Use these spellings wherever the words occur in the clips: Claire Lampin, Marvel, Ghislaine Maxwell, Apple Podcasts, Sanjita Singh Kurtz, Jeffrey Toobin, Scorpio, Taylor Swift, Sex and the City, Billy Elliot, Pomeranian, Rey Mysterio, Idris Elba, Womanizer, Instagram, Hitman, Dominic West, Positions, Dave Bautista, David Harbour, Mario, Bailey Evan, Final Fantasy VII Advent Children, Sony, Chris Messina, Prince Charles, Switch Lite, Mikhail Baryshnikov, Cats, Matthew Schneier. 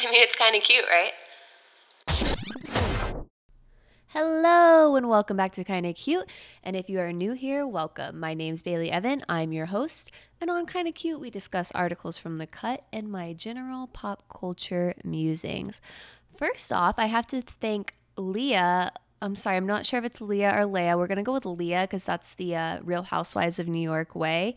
I mean, it's kind of cute, right? Hello, and welcome back to Kind of Cute. And if you are new here, welcome. My name's Bailey Evan. I'm your host. And on Kind of Cute, we discuss articles from The Cut and my general pop culture musings. First off, I have to thank Leah. I'm sorry, I'm not sure if it's Leah or Leia. We're going to go with Leah because that's the Real Housewives of New York way.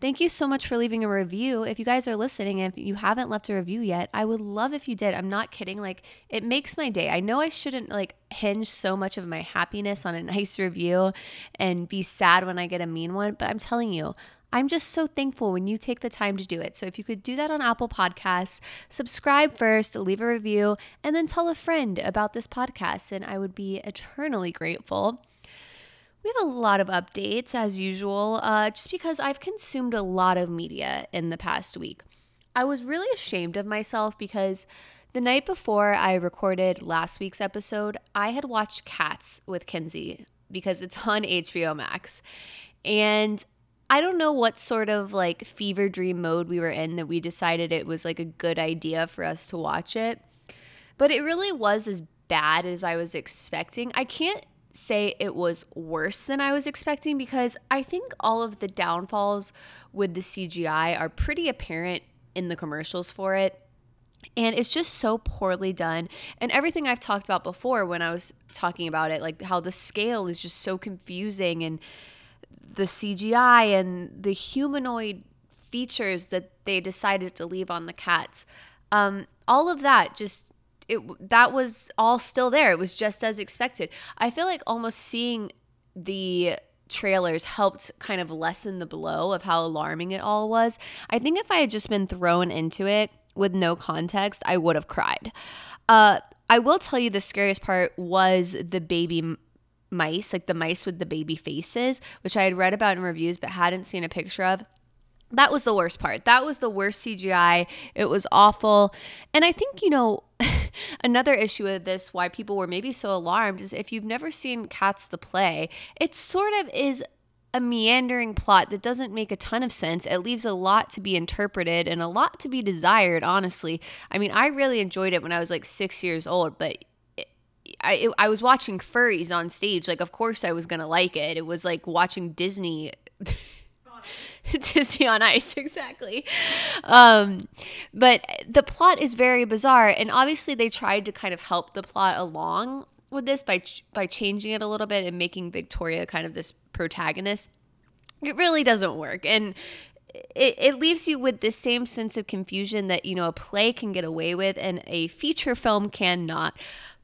Thank you so much for leaving a review. If you guys are listening and if you haven't left a review yet, I would love if you did. I'm not kidding. Like, it makes my day. I know I shouldn't hinge so much of my happiness on a nice review and be sad when I get a mean one, but I'm telling you, I'm just so thankful when you take the time to do it. So if you could do that on Apple Podcasts, subscribe first, leave a review, and then tell a friend about this podcast, and I would be eternally grateful. We have a lot of updates as usual, just because I've consumed a lot of media in the past week. I was really ashamed of myself because the night before I recorded last week's episode, I had watched Cats with Kinsey because it's on HBO Max, and I don't know what sort of fever dream mode we were in that we decided it was a good idea for us to watch it, but it really was as bad as I was expecting. I can't say it was worse than I was expecting because I think all of the downfalls with the CGI are pretty apparent in the commercials for it. And it's just so poorly done. And everything I've talked about before when I was talking about it, how the scale is just so confusing and the CGI and the humanoid features that they decided to leave on the cats. All of that that was all still there. It was just as expected. I feel like almost seeing the trailers helped kind of lessen the blow of how alarming it all was. I think if I had just been thrown into it with no context, I would have cried. I will tell you the scariest part was the baby mice, the mice with the baby faces, which I had read about in reviews but hadn't seen a picture of. That was the worst part. That was the worst CGI. It was awful. And I think, another issue with this, why people were maybe so alarmed, is if you've never seen Cats the play, it sort of is a meandering plot that doesn't make a ton of sense. It leaves a lot to be interpreted and a lot to be desired, honestly. I mean, I really enjoyed it when I was 6 years old, but I was watching furries on stage. Of course I was going to like it. It was like watching Disney on Ice, exactly. But the plot is very bizarre, and obviously they tried to kind of help the plot along with this by changing it a little bit and making Victoria kind of this protagonist. It really doesn't work, and it leaves you with the same sense of confusion that, a play can get away with and a feature film cannot.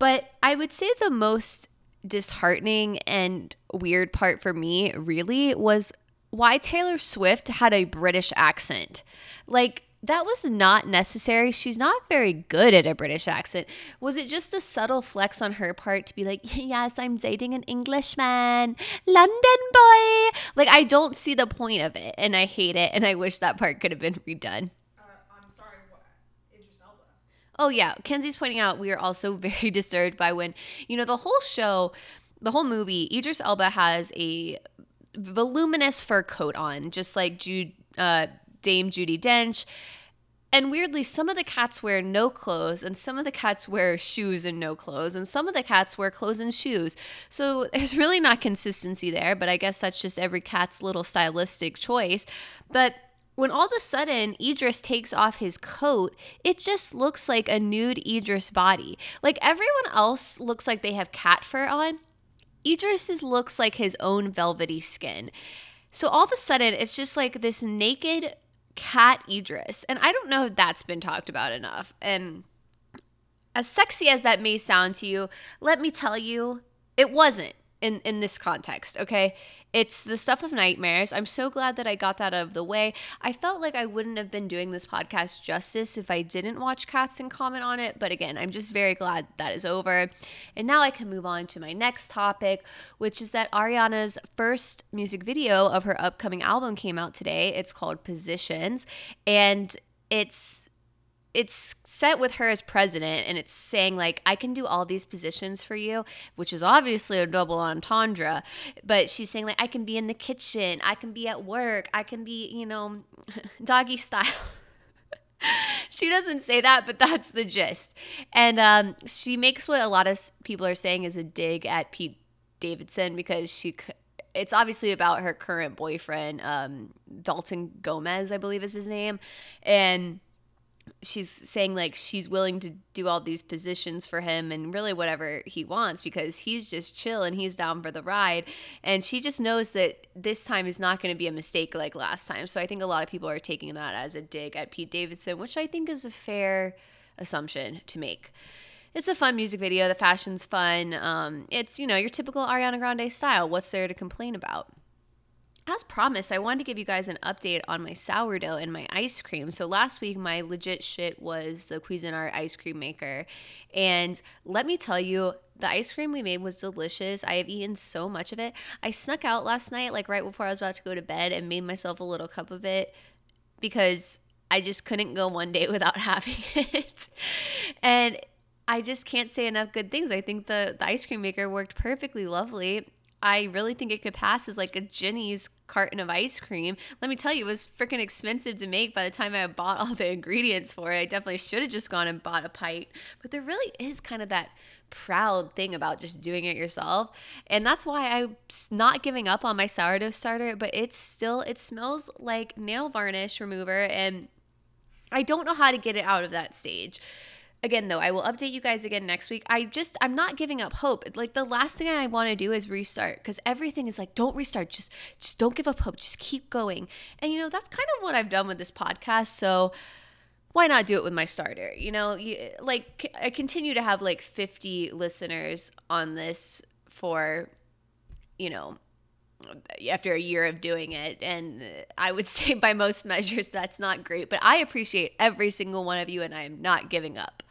But I would say the most disheartening and weird part for me really was why Taylor Swift had a British accent. That was not necessary. She's not very good at a British accent. Was it just a subtle flex on her part to be yes, I'm dating an Englishman, London boy? I don't see the point of it, and I hate it, and I wish that part could have been redone. Oh, yeah. Kenzie's pointing out we are also very disturbed by when, the whole movie, Idris Elba has a voluminous fur coat on, just like Dame Judi Dench. And weirdly, some of the cats wear no clothes, and some of the cats wear shoes and no clothes, and some of the cats wear clothes and shoes. So there's really not consistency there, but I guess that's just every cat's little stylistic choice. But when all of a sudden Idris takes off his coat, it just looks like a nude Idris body. Everyone else looks like they have cat fur on. Idris's looks like his own velvety skin. So all of a sudden it's just this naked cat Idris. And I don't know if that's been talked about enough. And as sexy as that may sound to you, let me tell you, it wasn't. In this context, okay? It's the stuff of nightmares. I'm so glad that I got that out of the way. I felt like I wouldn't have been doing this podcast justice if I didn't watch Cats and comment on it. But again, I'm just very glad that is over. And now I can move on to my next topic, which is that Ariana's first music video of her upcoming album came out today. It's called Positions. And it's set with her as president, and it's saying I can do all these positions for you, which is obviously a double entendre, but she's saying I can be in the kitchen, I can be at work, I can be, doggy style. She doesn't say that, but that's the gist. And she makes what a lot of people are saying is a dig at Pete Davidson, because it's obviously about her current boyfriend, Dalton Gomez, I believe is his name. And she's saying, like, she's willing to do all these positions for him and really whatever he wants, because he's just chill and he's down for the ride. And she just knows that this time is not going to be a mistake like last time. So I think a lot of people are taking that as a dig at Pete Davidson, which I think is a fair assumption to make. It's a fun music video. The fashion's fun. It's, you know, your typical Ariana Grande style. What's there to complain about? As promised, I wanted to give you guys an update on my sourdough and my ice cream. So last week, my legit shit was the Cuisinart ice cream maker. And let me tell you, the ice cream we made was delicious. I have eaten so much of it. I snuck out last night, like right before I was about to go to bed, and made myself a little cup of it because I just couldn't go one day without having it. And I just can't say enough good things. I think the ice cream maker worked perfectly lovely. I really think it could pass as like a Jenny's carton of ice cream. Let me tell you, it was freaking expensive to make by the time I bought all the ingredients for it. I definitely should have just gone and bought a pint. But there really is kind of that proud thing about just doing it yourself. And that's why I'm not giving up on my sourdough starter, but it smells like nail varnish remover. And I don't know how to get it out of that stage. Again, though, I will update you guys again next week. I'm not giving up hope. Like, the last thing I want to do is restart, because everything is like, don't restart. Just don't give up hope. Just keep going. And, you know, that's kind of what I've done with this podcast. So why not do it with my starter? You know, I continue to have like 50 listeners on this for, you know, after a year of doing it, and I would say by most measures that's not great, but I appreciate every single one of you, and I am not giving up.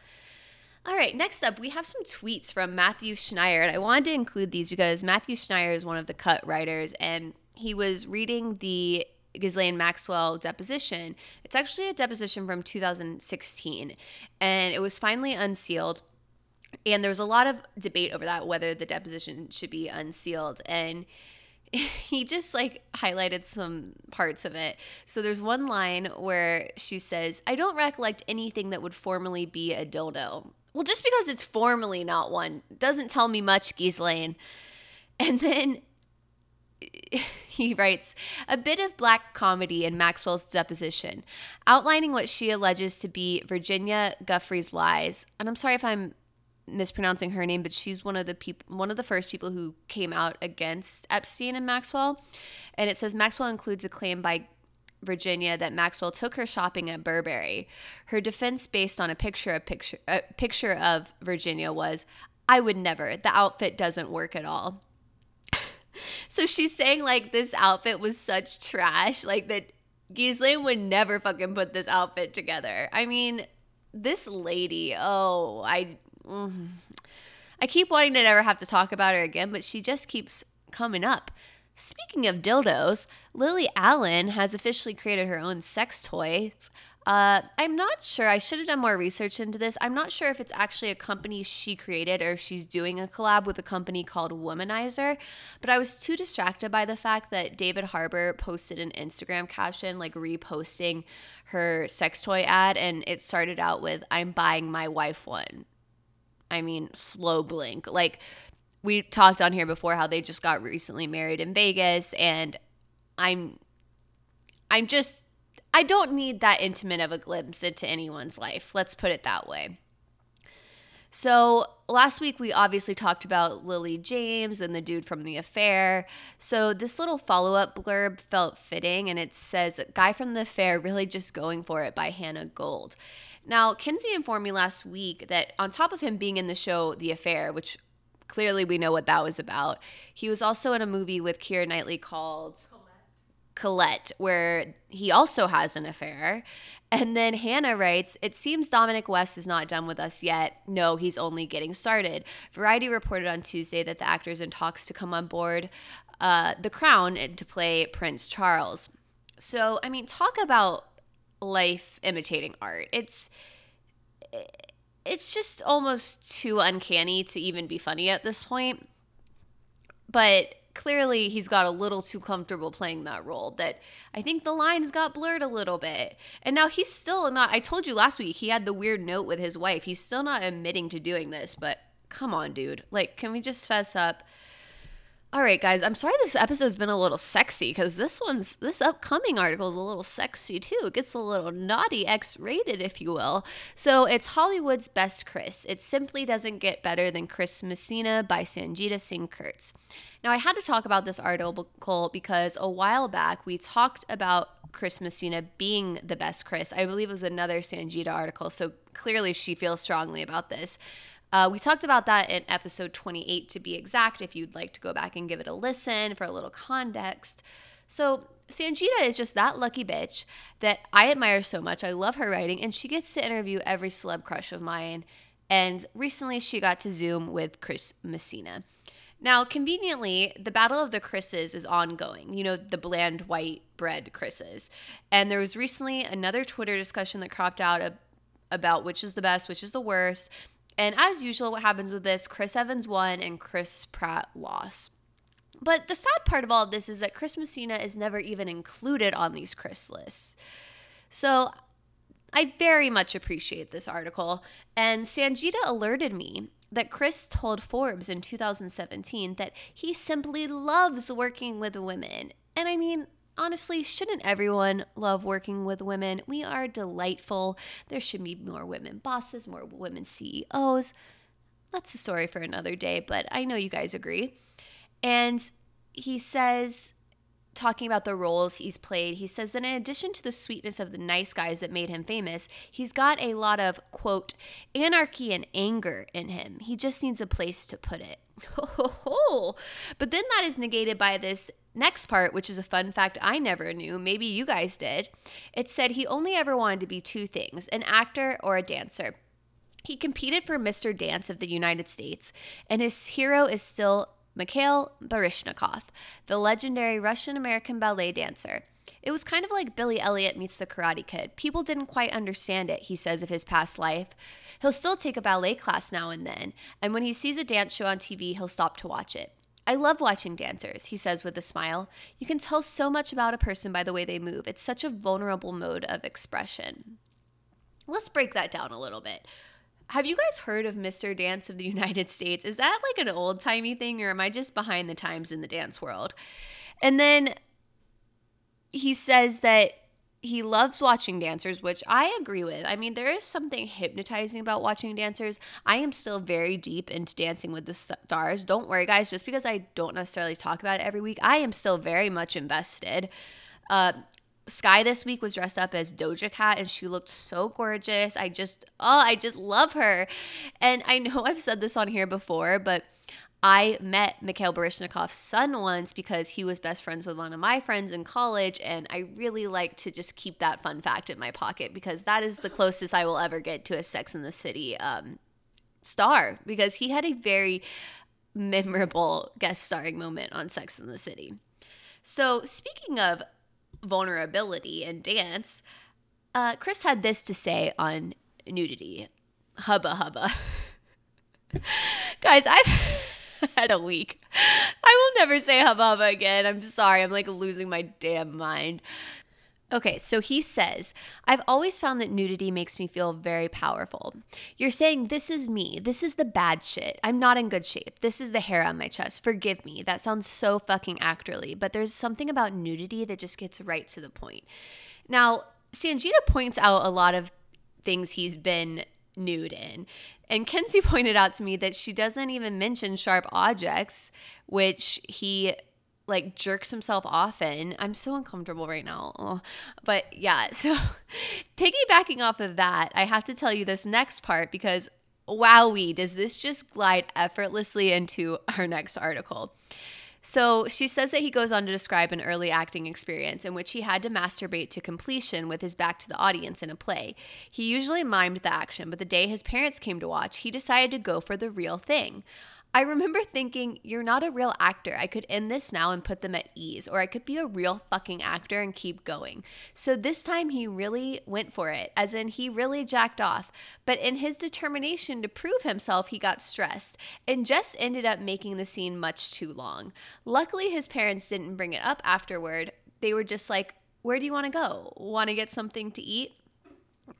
All right, next up, we have some tweets from Matthew Schneier, and I wanted to include these because Matthew Schneier is one of the Cut writers, and he was reading the Ghislaine Maxwell deposition. It's actually a deposition from 2016, and it was finally unsealed, and there was a lot of debate over that, whether the deposition should be unsealed, and he just like highlighted some parts of it. So there's one line where she says, "I don't recollect anything that would formerly be a dildo." Well, just because it's formally not one doesn't tell me much, Ghislaine. And then he writes, "A bit of black comedy in Maxwell's deposition, outlining what she alleges to be Virginia Guffrey's lies." And I'm sorry if I'm mispronouncing her name, but she's one of the first people who came out against Epstein and Maxwell. And it says, "Maxwell includes a claim by Virginia that Maxwell took her shopping at Burberry. Her defense based on a picture of Virginia was, 'I would never. The outfit doesn't work at all.'" So she's saying like this outfit was such trash, like that Ghislaine would never fucking put this outfit together. I mean, this lady, I keep wanting to never have to talk about her again, but she just keeps coming up. Speaking of dildos, Lily Allen has officially created her own sex toys. I'm not sure. I should have done more research into this. I'm not sure if it's actually a company she created or if she's doing a collab with a company called Womanizer, but I was too distracted by the fact that David Harbour posted an Instagram caption, like reposting her sex toy ad, and it started out with, "I'm buying my wife one." I mean, slow blink. Like, we talked on here before how they just got recently married in Vegas, and I don't need that intimate of a glimpse into anyone's life. Let's put it that way. So last week we obviously talked about Lily James and the dude from The Affair. So this little follow-up blurb felt fitting, and it says, "Guy from The Affair really just going for it" by Hannah Gold. Now, Kinsey informed me last week that on top of him being in the show The Affair, which clearly we know what that was about, he was also in a movie with Keira Knightley called Colette, where he also has an affair. And then Hannah writes, "It seems Dominic West is not done with us yet. No, he's only getting started. Variety reported on Tuesday that the actor is in talks to come on board The Crown to play Prince Charles." So, I mean, talk about life imitating art. It's just almost too uncanny to even be funny at this point. But clearly he's got a little too comfortable playing that role, that I think the lines got blurred a little bit. And now he's still not, I told you last week, he had the weird note with his wife. He's still not admitting to doing this, but come on, dude. Like, can we just fess up? All right, guys, I'm sorry this episode's been a little sexy, because this upcoming article is a little sexy, too. It gets a little naughty, X-rated, if you will. So it's Hollywood's Best Chris. It simply doesn't get better than Chris Messina by Sanjita Singh Kurtz. Now, I had to talk about this article because a while back we talked about Chris Messina being the best Chris. I believe it was another Sanjita article, so clearly she feels strongly about this. We talked about that in episode 28 to be exact, if you'd like to go back and give it a listen for a little context. So Sanjita is just that lucky bitch that I admire so much. I love her writing, and she gets to interview every celeb crush of mine. And recently she got to Zoom with Chris Messina. Now, conveniently, the Battle of the Chris's is ongoing, you know, the bland white bread Chris's. And there was recently another Twitter discussion that cropped out about which is the best, which is the worst. And as usual, what happens with this, Chris Evans won and Chris Pratt lost. But the sad part of all of this is that Chris Messina is never even included on these Chris lists. So I very much appreciate this article. And Sanjita alerted me that Chris told Forbes in 2017 that he simply loves working with women. And I mean, honestly, shouldn't everyone love working with women? We are delightful. There should be more women bosses, more women CEOs. That's a story for another day, but I know you guys agree. And he says, talking about the roles he's played, he says that in addition to the sweetness of the nice guys that made him famous, he's got a lot of, quote, anarchy and anger in him. He just needs a place to put it. But then that is negated by this next part, which is a fun fact I never knew. Maybe you guys did. It said he only ever wanted to be two things, an actor or a dancer. He competed for Mr. Dance of the United States, and his hero is still Mikhail Baryshnikov, the legendary Russian-American ballet dancer. It was kind of like Billy Elliot meets the Karate Kid. People didn't quite understand it, he says of his past life. He'll still take a ballet class now and then, and when he sees a dance show on TV, he'll stop to watch it. I love watching dancers, he says with a smile. You can tell so much about a person by the way they move. It's such a vulnerable mode of expression. Let's break that down a little bit. Have you guys heard of Mr. Dance of the United States? Is that like an old-timey thing, or am I just behind the times in the dance world? And then he says that he loves watching dancers, which I agree with. I mean, there is something hypnotizing about watching dancers. I am still very deep into Dancing with the Stars. Don't worry, guys. Just because I don't necessarily talk about it every week, I am still very much invested. Sky this week was dressed up as Doja Cat, and she looked so gorgeous. I just love her. And I know I've said this on here before, but I met Mikhail Baryshnikov's son once because he was best friends with one of my friends in college, and I really like to just keep that fun fact in my pocket because that is the closest I will ever get to a Sex and the City star, because he had a very memorable guest starring moment on Sex and the City. So speaking of vulnerability and dance, Chris had this to say on nudity. Hubba hubba. Guys, I've had a week. I will never say hubba hubba again. I'm sorry. I'm like losing my damn mind. Okay, so he says, I've always found that nudity makes me feel very powerful. You're saying, this is me. This is the bad shit. I'm not in good shape. This is the hair on my chest. Forgive me. That sounds so fucking actorly, but there's something about nudity that just gets right to the point. Now, Sanjita points out a lot of things he's been nude in. And Kenzie pointed out to me that she doesn't even mention sharp objects, which he like jerks himself off in. I'm so uncomfortable right now. Oh. But yeah, so piggybacking off of that, I have to tell you this next part because wowee, does this just glide effortlessly into our next article. So she says that he goes on to describe an early acting experience in which he had to masturbate to completion with his back to the audience in a play. He usually mimed the action, but the day his parents came to watch, he decided to go for the real thing. I remember thinking, you're not a real actor. I could end this now and put them at ease, or I could be a real fucking actor and keep going. So this time he really went for it, as in he really jacked off. But in his determination to prove himself, he got stressed and just ended up making the scene much too long. Luckily, his parents didn't bring it up afterward. They were just like, where do you want to go? Want to get something to eat?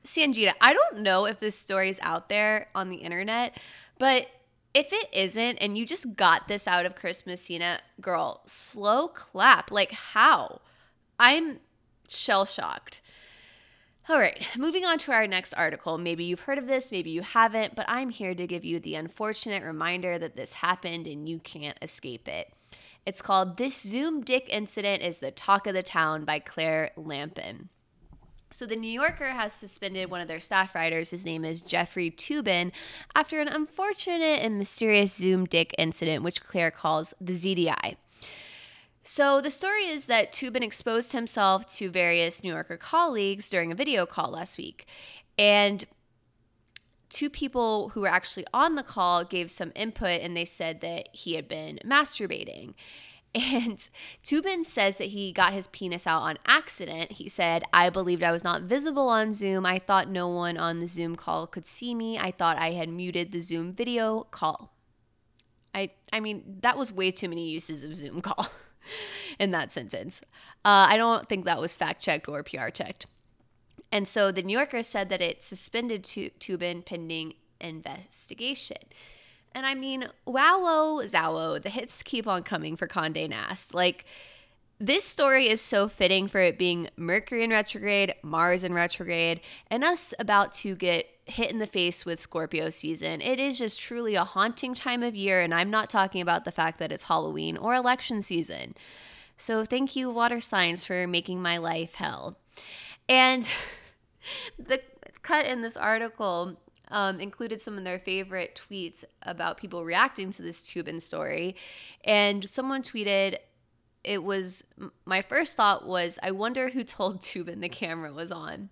Sanjita, I don't know if this story is out there on the internet, but if it isn't, and you just got this out of Chris Messina, girl, slow clap. Like, how? I'm shell-shocked. All right, moving on to our next article. Maybe you've heard of this, maybe you haven't, but I'm here to give you the unfortunate reminder that this happened and you can't escape it. It's called This Zoom Dick Incident is the Talk of the Town by Claire Lampin. So The New Yorker has suspended one of their staff writers. His name is Jeffrey Toobin after an unfortunate and mysterious Zoom dick incident, which Claire calls the ZDI. So the story is that Toobin exposed himself to various New Yorker colleagues during a video call last week. And two people who were actually on the call gave some input, and they said that he had been masturbating. And Toobin says that he got his penis out on accident. He said, I believed I was not visible on Zoom. I thought no one on the Zoom call could see me. I thought I had muted the Zoom video call. I mean, that was way too many uses of Zoom call in that sentence. I don't think that was fact-checked or PR-checked. And so the New Yorker said that it suspended Toobin pending investigation. And I mean, wow, zowo, the hits keep on coming for Condé Nast. Like, this story is so fitting for it being Mercury in retrograde, Mars in retrograde, and us about to get hit in the face with Scorpio season. It is just truly a haunting time of year, and I'm not talking about the fact that it's Halloween or election season. So thank you, water signs, for making my life hell. And the cut in this article included some of their favorite tweets about people reacting to this Toobin story. And someone tweeted, it was, my first thought was, I wonder who told Toobin the camera was on.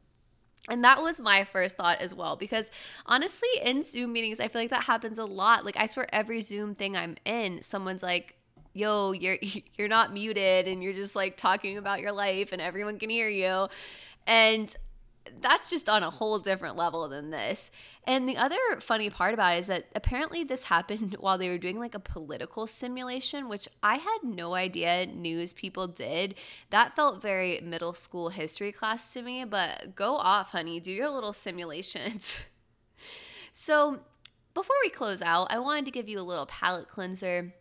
And that was my first thought as well, because honestly, in Zoom meetings, I feel like that happens a lot. Like, I swear every Zoom thing I'm in, someone's like, yo, you're not muted, and you're just like talking about your life and everyone can hear you. And that's just on a whole different level than this. And the other funny part about it is that apparently this happened while they were doing like a political simulation, which I had no idea news people did. That felt very middle school history class to me, but go off, honey. Do your little simulations. So before we close out, I wanted to give you a little palate cleanser.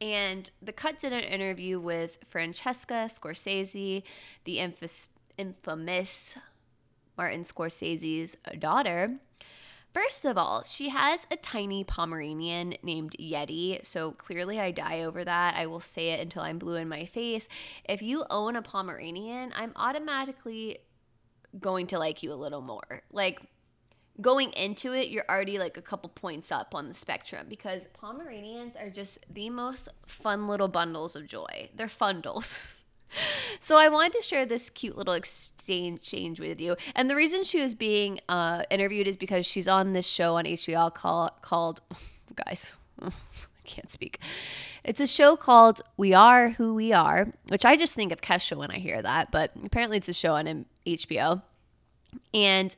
And The Cut did an interview with Francesca Scorsese, the infamous Martin Scorsese's daughter. First of all, she has a tiny Pomeranian named Yeti, so clearly I die over that. I will say it until I'm blue in my face. If you own a Pomeranian, I'm automatically going to like you a little more. Like, going into it, you're already like a couple points up on the spectrum, because Pomeranians are just the most fun little bundles of joy. They're fundles. So I wanted to share this cute little exchange with you. And the reason she was being interviewed is because she's on this show on HBO called guys, I can't speak. It's a show called We Are Who We Are, which I just think of Kesha when I hear that. But apparently it's a show on HBO. And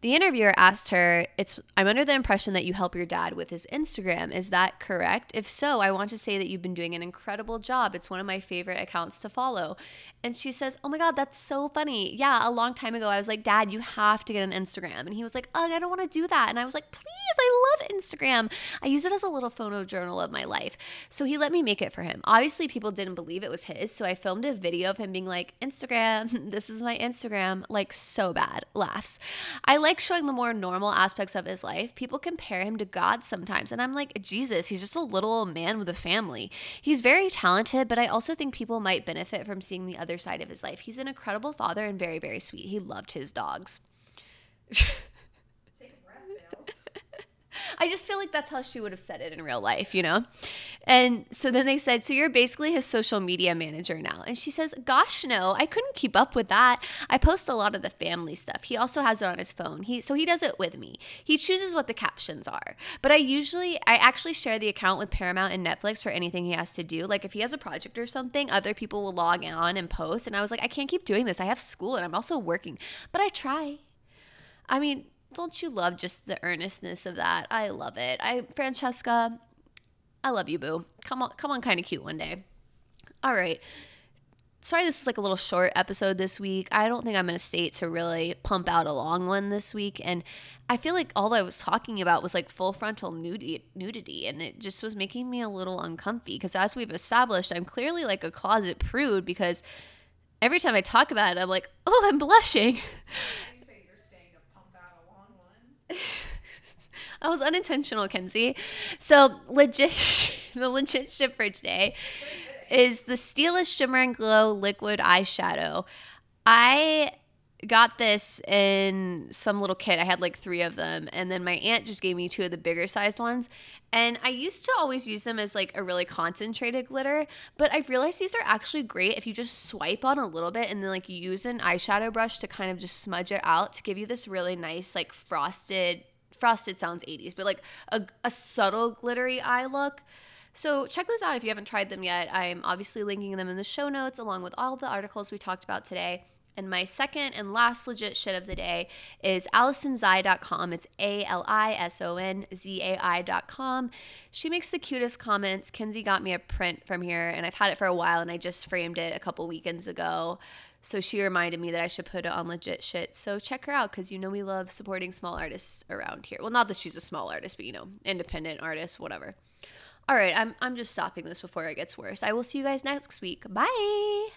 the interviewer asked her, I'm under the impression that you help your dad with his Instagram. Is that correct? If so, I want to say that you've been doing an incredible job. It's one of my favorite accounts to follow. And she says, oh my God, that's so funny. Yeah, a long time ago, I was like, Dad, you have to get an Instagram. And he was like, oh, I don't want to do that. And I was like, please, I love Instagram. I use it as a little photo journal of my life. So he let me make it for him. Obviously, people didn't believe it was his. So I filmed a video of him being like, Instagram, this is my Instagram. Like, so bad. Laughs. I like showing the more normal aspects of his life. People compare him to God sometimes, and I'm like, Jesus, he's just a little man with a family. He's very talented, but I also think people might benefit from seeing the other side of his life. He's an incredible father and very, very sweet. He loved his dogs. Take a breath, Nels. I just feel like that's how she would have said it in real life, you know? And so then they said, so you're basically his social media manager now. And she says, gosh, no, I couldn't keep up with that. I post a lot of the family stuff. He also has it on his phone. So he does it with me. He chooses what the captions are. But I actually share the account with Paramount and Netflix for anything he has to do. Like if he has a project or something, other people will log on and post. And I was like, I can't keep doing this. I have school and I'm also working. But I try. I mean, don't you love just the earnestness of that? I love it. Francesca, I love you, boo. Come on, Kind of Cute one day. All right. Sorry this was like a little short episode this week. I don't think I'm in a state to really pump out a long one this week. And I feel like all I was talking about was like full frontal nudity. And it just was making me a little uncomfy because as we've established, I'm clearly like a closet prude because every time I talk about it, I'm like, oh, I'm blushing. I was unintentional, Kenzie. So the legit ship for today is the Steelist Shimmer and Glow Liquid Eyeshadow. I got this in some little kit. I had like 3 of them, and then my aunt just gave me 2 of the bigger sized ones. And I used to always use them as like a really concentrated glitter, but I've realized these are actually great if you just swipe on a little bit and then like use an eyeshadow brush to kind of just smudge it out to give you this really nice like frosted sounds 80s, but like a subtle glittery eye look. So check those out if you haven't tried them yet. I'm obviously linking them in the show notes along with all the articles we talked about today. And my second and last legit shit of the day is AlisonZai.com. It's AlisonZai.com. She makes the cutest comments. Kenzie got me a print from here, and I've had it for a while, and I just framed it a couple weekends ago. So she reminded me that I should put it on legit shit. So check her out because you know we love supporting small artists around here. Well, not that she's a small artist, but you know, independent artist, whatever. All right, I'm just stopping this before it gets worse. I will see you guys next week. Bye.